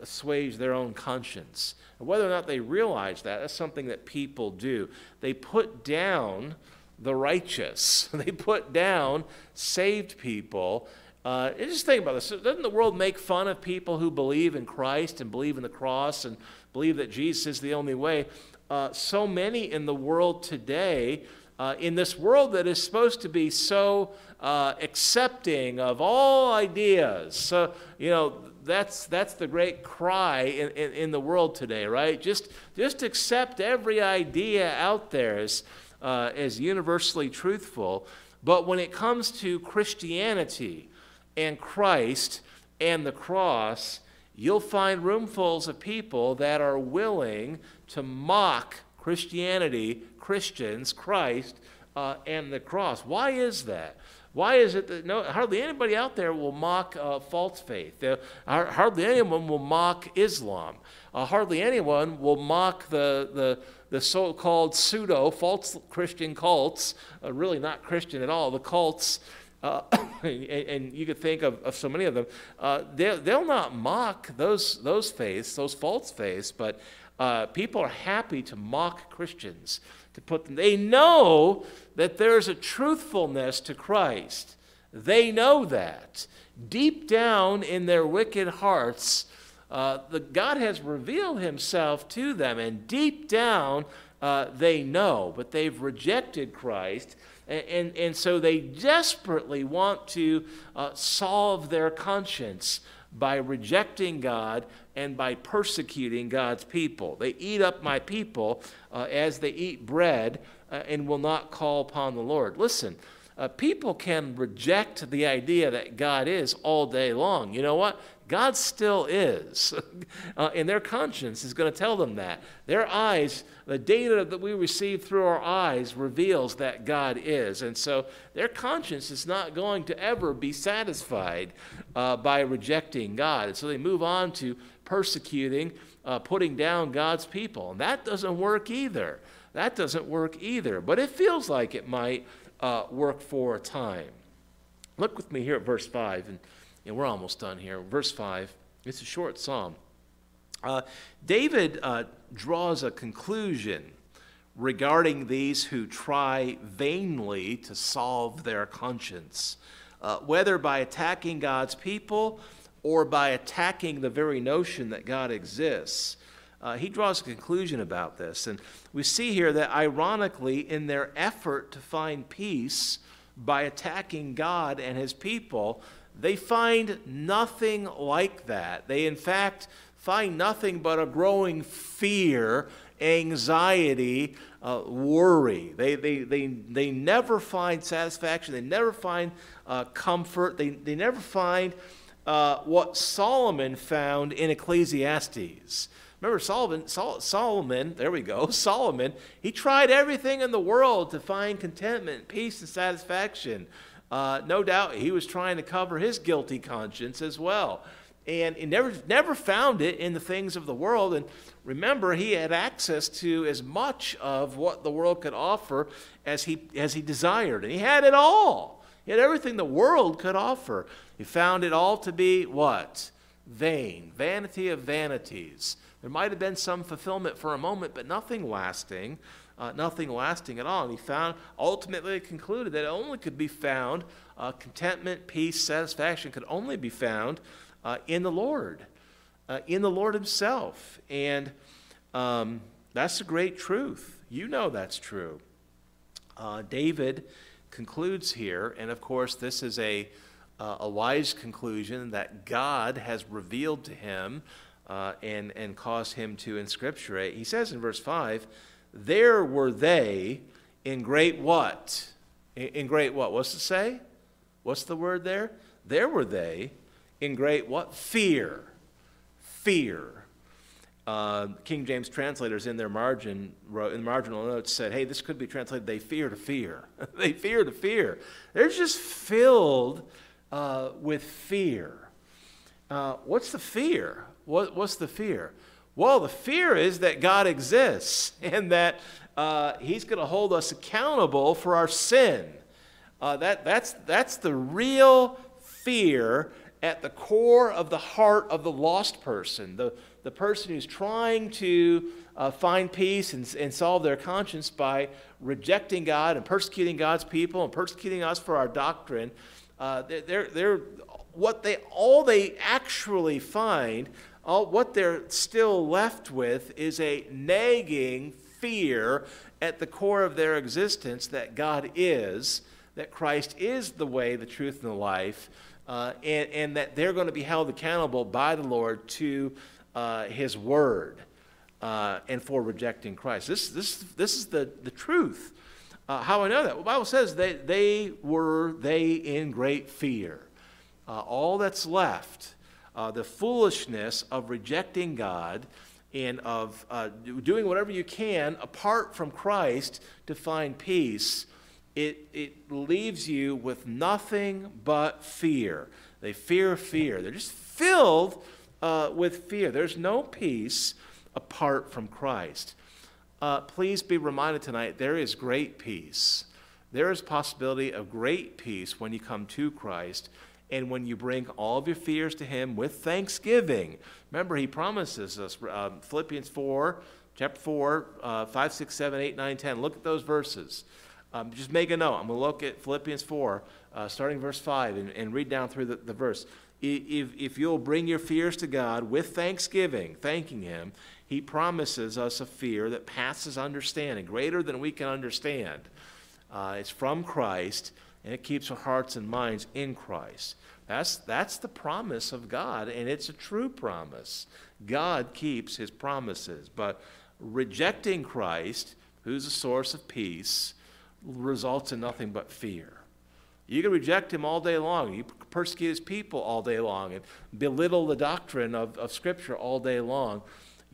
assuage their own conscience. And whether or not they realize that, that's something that people do. They put down the righteous. They put down saved people. Uh, just think about this. Doesn't the world make fun of people who believe in Christ and believe in the cross and believe that Jesus is the only way? Uh, so many in the world today, Uh, in this world that is supposed to be so uh, accepting of all ideas. So, you know, that's, that's the great cry in, in, in the world today, right? Just, just accept every idea out there as, uh, as universally truthful. But when it comes to Christianity and Christ and the cross, you'll find roomfuls of people that are willing to mock Christianity, Christians, Christ, uh, and the cross. Why is that? Why is it that no, hardly anybody out there will mock uh, false faith? Uh, hardly anyone will mock Islam. Uh, hardly anyone will mock the, the, the so-called pseudo-false Christian cults, uh, really not Christian at all, the cults, uh, and, and you could think of, of so many of them. Uh, they, they'll not mock those, those faiths, those false faiths, but uh, people are happy to mock Christians. To put them, they know that there's a truthfulness to Christ. They know that. Deep down in their wicked hearts, uh, the, God has revealed himself to them, and deep down uh, they know, but they've rejected Christ, and, and, and so they desperately want to uh, solve their conscience by rejecting God and by persecuting God's people. They eat up my people uh, as they eat bread uh, and will not call upon the Lord. Listen, uh, people can reject the idea that God is all day long. You know what? God still is, uh, and their conscience is going to tell them that. Their eyes, the data that we receive through our eyes reveals that God is, and so their conscience is not going to ever be satisfied uh, by rejecting God. And so they move on to persecuting, uh, putting down God's people, and that doesn't work either. That doesn't work either, but it feels like it might uh, work for a time. Look with me here at verse five, and And we're almost done here. Verse five, it's a short psalm. Uh, David uh, draws a conclusion regarding these who try vainly to solve their conscience, uh, whether by attacking God's people or by attacking the very notion that God exists. Uh, he draws a conclusion about this. And we see here that ironically, in their effort to find peace by attacking God and his people, they find nothing like that. They, in fact, find nothing but a growing fear, anxiety, uh, worry. They, they, they, they never find satisfaction. They never find uh, comfort. They, they never find uh, what Solomon found in Ecclesiastes. Remember, Solomon, Sol, Solomon, there we go, Solomon, he tried everything in the world to find contentment, peace, and satisfaction. Uh, no doubt he was trying to cover his guilty conscience as well. And he never, never found it in the things of the world. And remember, he had access to as much of what the world could offer as he, as he desired. And he had it all. He had everything the world could offer. He found it all to be what? Vain. Vanity of vanities. There might have been some fulfillment for a moment, but nothing lasting. Uh, nothing lasting at all. And he found, ultimately concluded that it only could be found, uh, contentment, peace, satisfaction could only be found uh, in the Lord, uh, in the Lord himself. And um, that's a great truth. You know that's true. Uh, David concludes here, and of course this is a, uh, a wise conclusion that God has revealed to him uh, and, and caused him to inscripturate. He says in verse five, there were they in great what? In great what? What's it say? What's the word there? There were they in great what? Fear. Fear. Uh, King James translators in their margin, wrote, in the marginal notes said, hey, this could be translated, they fear to fear. They fear to fear. They're just filled uh, with fear. Uh, what's the fear? What, what's the fear? Well, the fear is that God exists and that uh, he's going to hold us accountable for our sin. Uh, that, that's, that's the real fear at the core of the heart of the lost person, the, the person who's trying to uh, find peace and, and solve their conscience by rejecting God and persecuting God's people and persecuting us for our doctrine. Uh, they're, they're, what they, all they actually find All, what they're still left with is a nagging fear at the core of their existence that God is, that Christ is the way, the truth, and the life, uh, and, and that they're going to be held accountable by the Lord to uh, his word uh, and for rejecting Christ. This, this, this is the, the truth. Uh, how I know that? Well, the Bible says they, they were they in great fear. Uh, all that's left uh, the foolishness of rejecting God and of uh, doing whatever you can apart from Christ to find peace, it, it leaves you with nothing but fear. They fear fear. They're just filled uh, with fear. There's no peace apart from Christ. Uh, please be reminded tonight, there is great peace. There is possibility of great peace when you come to Christ and when you bring all of your fears to him with thanksgiving. Remember, he promises us, uh, Philippians four, chapter four, uh, five, six, seven, eight, nine, ten. Look at those verses. Um, just make a note. I'm going to look at Philippians four, uh, starting verse five, and, and read down through the, the verse. If, if you'll bring your fears to God with thanksgiving, thanking him, he promises us a fear that passes understanding, greater than we can understand. Uh, it's from Christ, and it keeps our hearts and minds in Christ. That's, that's the promise of God, and it's a true promise. God keeps his promises. But rejecting Christ, who's the source of peace, results in nothing but fear. You can reject him all day long. You persecute his people all day long and belittle the doctrine of, of Scripture all day long.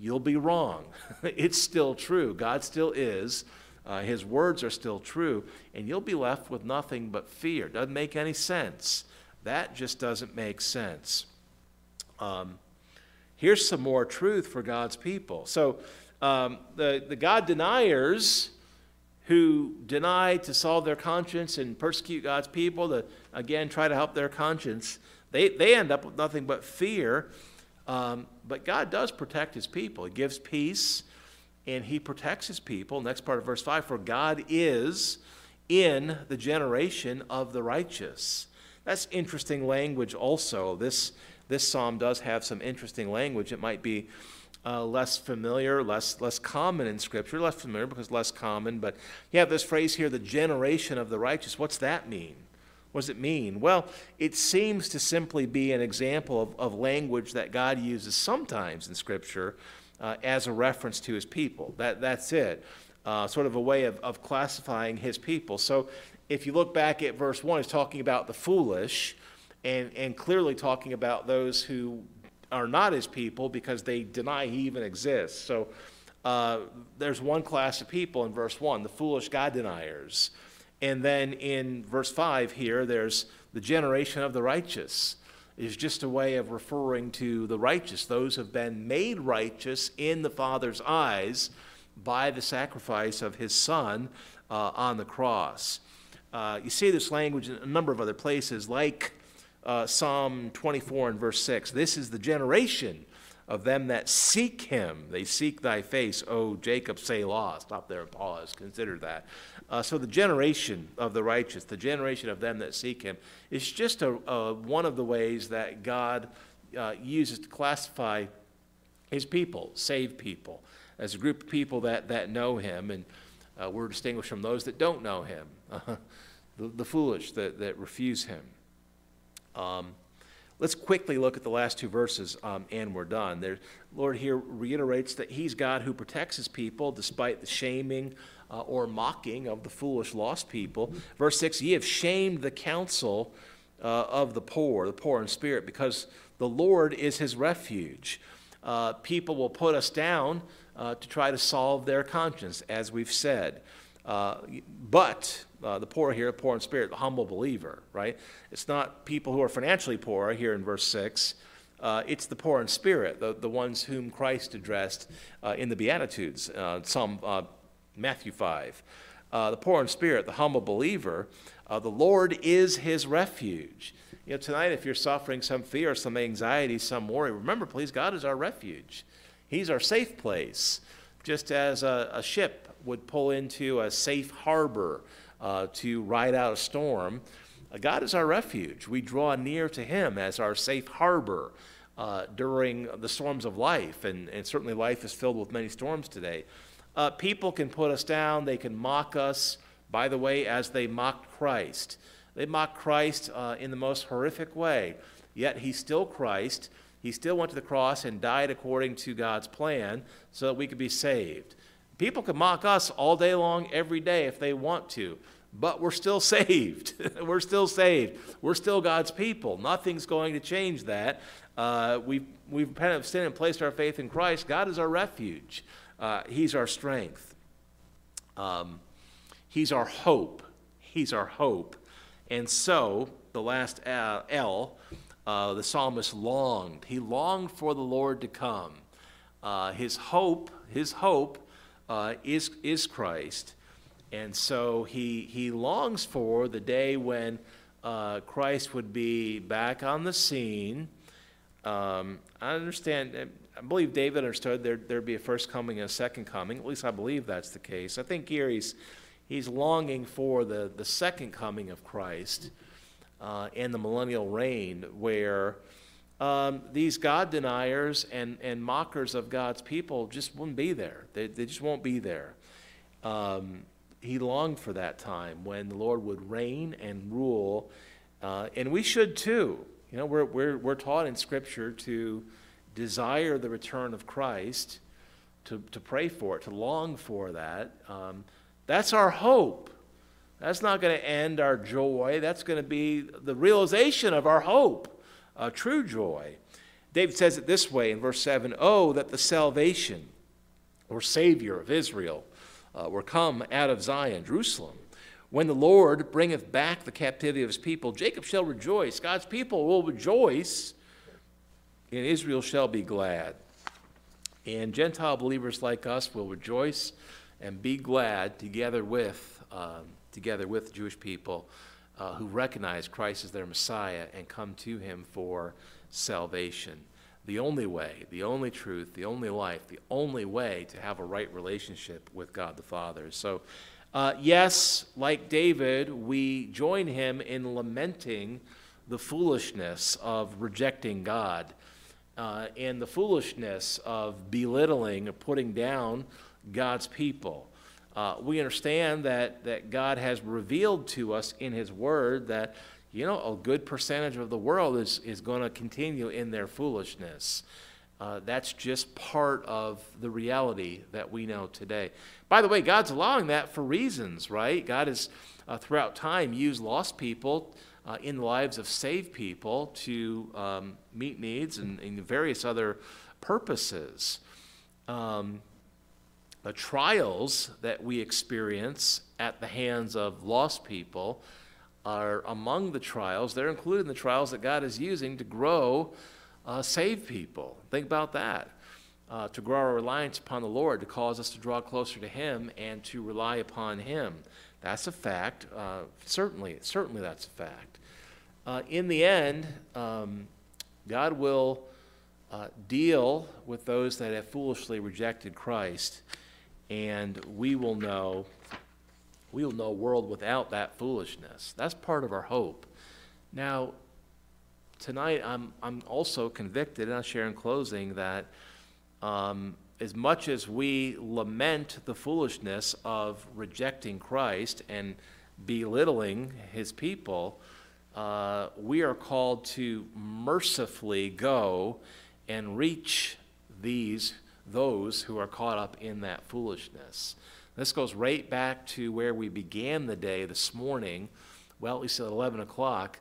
You'll be wrong. It's still true. God still is. Uh, his words are still true. And you'll be left with nothing but fear. It doesn't make any sense. That just doesn't make sense. Um, here's some more truth for God's people. So um, the, the God deniers who deny to solve their conscience and persecute God's people, to, again, try to help their conscience, they, they end up with nothing but fear. Um, but God does protect his people. He gives peace, and he protects his people. Next part of verse five, for God is in the generation of the righteous. That's interesting language also. This, this psalm does have some interesting language. It might be Uh, less familiar, less, less common in Scripture. Less familiar because less common. But you have this phrase here, the generation of the righteous. What's that mean? What does it mean? Well, it seems to simply be an example of, of language that God uses sometimes in Scripture uh, as a reference to his people. That, that's it. Uh, sort of a way of, of classifying his people. So if you look back at verse one, it's talking about the foolish and, and clearly talking about those who are not his people because they deny he even exists. So uh, there's one class of people in verse one, the foolish God deniers. And then in verse five here, there's the generation of the righteous. It's just a way of referring to the righteous, those who have been made righteous in the Father's eyes by the sacrifice of his Son uh, on the cross. Uh, you see this language in a number of other places, like Uh, Psalm twenty-four and verse six, this is the generation of them that seek him. They seek thy face, O Jacob, Selah. Stop there and pause. Consider that. Uh, so the generation of the righteous, the generation of them that seek him, is just a, a, one of the ways that God uh, uses to classify his people, saved people, as a group of people that, that know him. And uh, we're distinguished from those that don't know him, uh, the, the foolish that, that refuse him. Um, let's quickly look at the last two verses, um, and we're done. There, Lord here reiterates that he's God who protects his people despite the shaming uh, or mocking of the foolish lost people. Verse six, ye have shamed the counsel uh, of the poor, the poor in spirit, because the Lord is his refuge. Uh, people will put us down uh, to try to solve their conscience, as we've said. Uh, but uh, the poor here, poor in spirit, the humble believer, right? It's not people who are financially poor here in verse six. Uh, it's the poor in spirit, the, the ones whom Christ addressed uh, in the Beatitudes, uh, Psalm, uh, Matthew five. Uh, the poor in spirit, the humble believer, uh, the Lord is his refuge. You know, tonight if you're suffering some fear, some anxiety, some worry, remember, please, God is our refuge. He's our safe place, just as a, a ship would pull into a safe harbor uh, to ride out a storm. Uh, God is our refuge. We draw near to him as our safe harbor uh, during the storms of life, and, and certainly life is filled with many storms today. Uh, people can put us down. They can mock us, by the way, as they mocked Christ. They mocked Christ uh, in the most horrific way, yet he's still Christ. He still went to the cross and died according to God's plan so that we could be saved. People can mock us all day long, every day, if they want to. but we're still saved. We're still saved. We're still God's people. Nothing's going to change that. Uh, we, we've repented of sin and placed our faith in Christ. God is our refuge. Uh, he's our strength. Um, he's our hope. He's our hope. And so, the last L, uh, the psalmist longed. He longed for the Lord to come. Uh, his hope, his hope uh, is, is Christ. And so he, he longs for the day when uh, Christ would be back on the scene. Um, I understand, I believe David understood there, there'd be a first coming and a second coming. At least I believe that's the case. I think here he's, he's longing for the, the second coming of Christ uh, and the millennial reign, where um, these God deniers and, and mockers of God's people just wouldn't be there. They, they just won't be there. Um, He longed for that time when the Lord would reign and rule, uh, and we should too. You know, we're, we're, we're taught in Scripture to desire the return of Christ, to, to pray for it, to long for that. Um, that's our hope. That's not going to end our joy. That's going to be the realization of our hope, uh, true joy. David says it this way in verse seven, "Oh, that the salvation or Savior of Israel Uh, were come out of Zion, Jerusalem. When the Lord bringeth back the captivity of his people, Jacob shall rejoice." God's people will rejoice, and Israel shall be glad. And Gentile believers like us will rejoice and be glad together with, um, together with Jewish people uh, who recognize Christ as their Messiah and come to him for salvation. The only way, the only truth, the only life, the only way to have a right relationship with God the Father. So, uh, yes, like David, we join him in lamenting the foolishness of rejecting God uh, and the foolishness of belittling or putting down God's people. Uh, we understand that, that God has revealed to us in his word that, you know, a good percentage of the world is, is going to continue in their foolishness. Uh, that's just part of the reality that we know today. By the way, God's allowing that for reasons, right? God has, uh, throughout time, used lost people uh, in the lives of saved people to um, meet needs and, and various other purposes. Um, the trials that we experience at the hands of lost people are among the trials. They're included in the trials that God is using to grow, uh, save people. Think about that. Uh, to grow our reliance upon the Lord, to cause us to draw closer to him and to rely upon him. That's a fact. Uh, certainly, certainly that's a fact. Uh, in the end, um, God will uh, deal with those that have foolishly rejected Christ, and we will know We will know a world without that foolishness. That's part of our hope. Now, tonight I'm, I'm also convicted, and I'll share in closing, that um, as much as we lament the foolishness of rejecting Christ and belittling his people, uh, we are called to mercifully go and reach these, those who are caught up in that foolishness. This goes right back to where we began the day this morning, well, at least at eleven o'clock,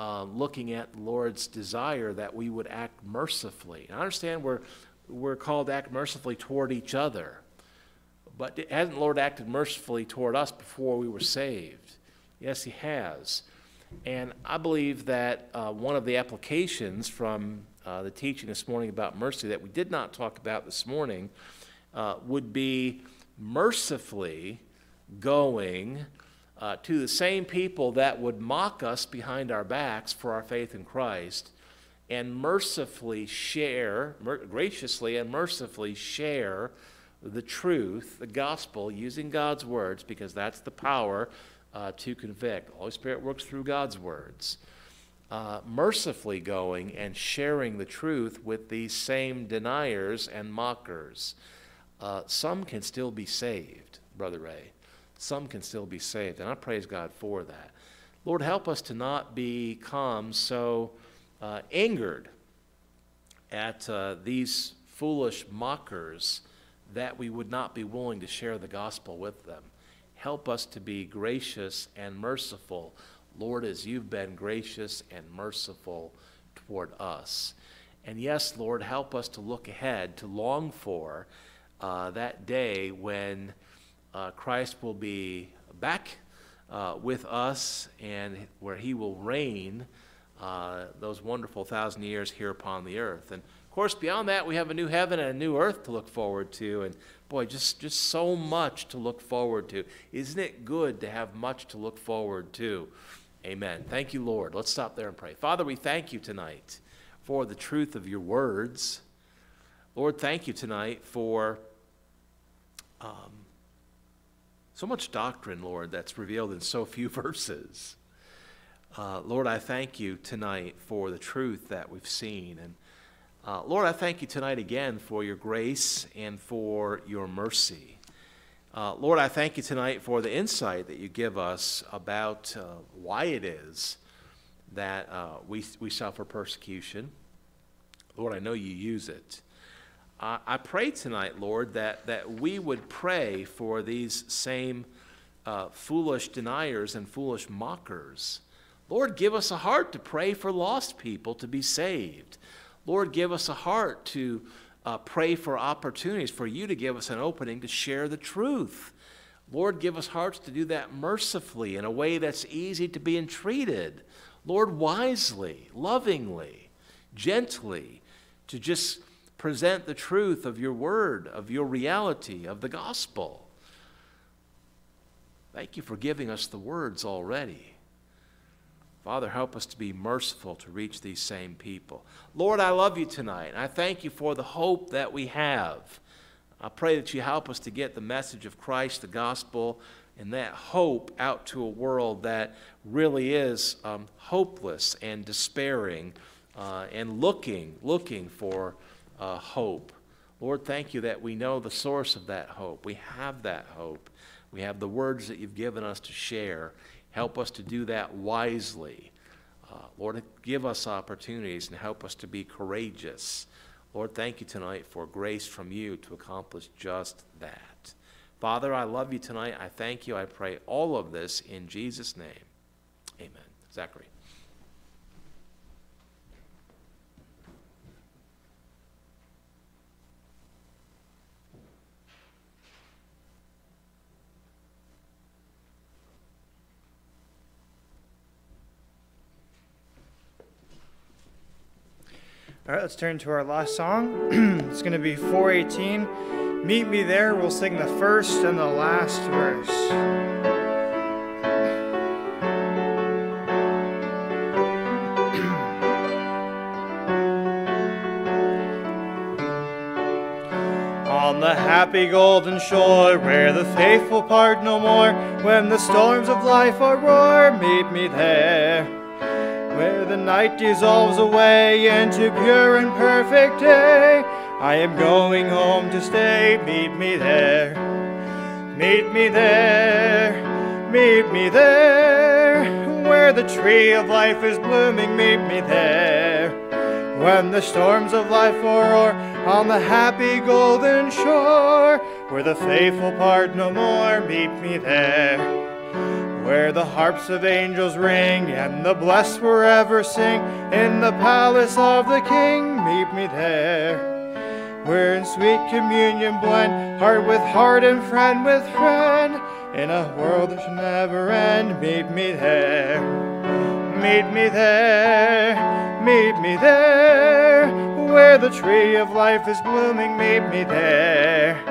uh, looking at the Lord's desire that we would act mercifully. And I understand we're, we're called to act mercifully toward each other, but hasn't the Lord acted mercifully toward us before we were saved? Yes, he has. And I believe that uh, one of the applications from uh, the teaching this morning about mercy that we did not talk about this morning uh, would be mercifully going uh, to the same people that would mock us behind our backs for our faith in Christ, and mercifully share, mer graciously and mercifully share the truth, the gospel, using God's words, because that's the power uh, to convict. The Holy Spirit works through God's words. Uh, mercifully going and sharing the truth with these same deniers and mockers. Uh, some can still be saved, Brother Ray. Some can still be saved, and I praise God for that. Lord, help us to not become so uh, angered at uh, these foolish mockers that we would not be willing to share the gospel with them. Help us to be gracious and merciful, Lord, as you've been gracious and merciful toward us. And yes, Lord, help us to look ahead, to long for uh, that day when uh, Christ will be back uh, with us, and where he will reign uh, those wonderful thousand years here upon the earth. And of course, beyond that, we have a new heaven and a new earth to look forward to. And boy, just, just so much to look forward to. Isn't it good to have much to look forward to? Amen. Thank you, Lord. Let's stop there and pray. Father, we thank you tonight for the truth of your words. Lord, thank you tonight for um, so much doctrine, Lord, that's revealed in so few verses. Uh, Lord, I thank you tonight for the truth that we've seen. And uh, Lord, I thank you tonight again for your grace and for your mercy. Uh, Lord, I thank you tonight for the insight that you give us about uh, why it is that uh, we, we suffer persecution. Lord, I know you use it. Uh, I pray tonight, Lord, that, that we would pray for these same uh, foolish deniers and foolish mockers. Lord, give us a heart to pray for lost people to be saved. Lord, give us a heart to uh, pray for opportunities, for you to give us an opening to share the truth. Lord, give us hearts to do that mercifully in a way that's easy to be entreated. Lord, wisely, lovingly, gently, to just present the truth of your word, of your reality, of the gospel. Thank you for giving us the words already. Father, help us to be merciful to reach these same people. Lord, I love you tonight. I thank you for the hope that we have. I pray that you help us to get the message of Christ, the gospel, and that hope out to a world that really is um, hopeless and despairing uh, and looking, looking for uh, hope. Lord, thank you that we know the source of that hope. We have that hope. We have the words that you've given us to share. Help us to do that wisely. Uh, Lord, give us opportunities and help us to be courageous. Lord, thank you tonight for grace from you to accomplish just that. Father, I love you tonight. I thank you. I pray all of this in Jesus' name. Amen. Zachary. All right, let's turn to our last song. It's going to be four eighteen. Meet me there. We'll sing the first and the last verse. On the happy golden shore, where the faithful part no more, when the storms of life are roar, meet me there. Where the night dissolves away into pure and perfect day, I am going home to stay. Meet me there, meet me there, meet me there. Where the tree of life is blooming, meet me there. When the storms of life roar on the happy golden shore, where the faithful part no more, meet me there. Where the harps of angels ring and the blessed forever sing, in the palace of the King, meet me there. We're in sweet communion blend, heart with heart and friend with friend, in a world that shall never end. Meet me there, meet me there, meet me there. Where the tree of life is blooming, meet me there.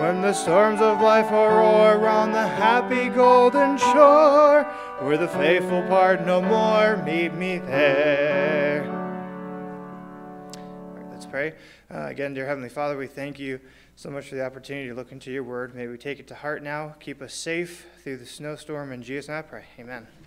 When the storms of life are roar on the happy golden shore, where the faithful part no more, meet me there. All right, let's pray. Uh, again, dear Heavenly Father, we thank you so much for the opportunity to look into your word. May we take it to heart now. Keep us safe through the snowstorm. In Jesus' name I pray. Amen.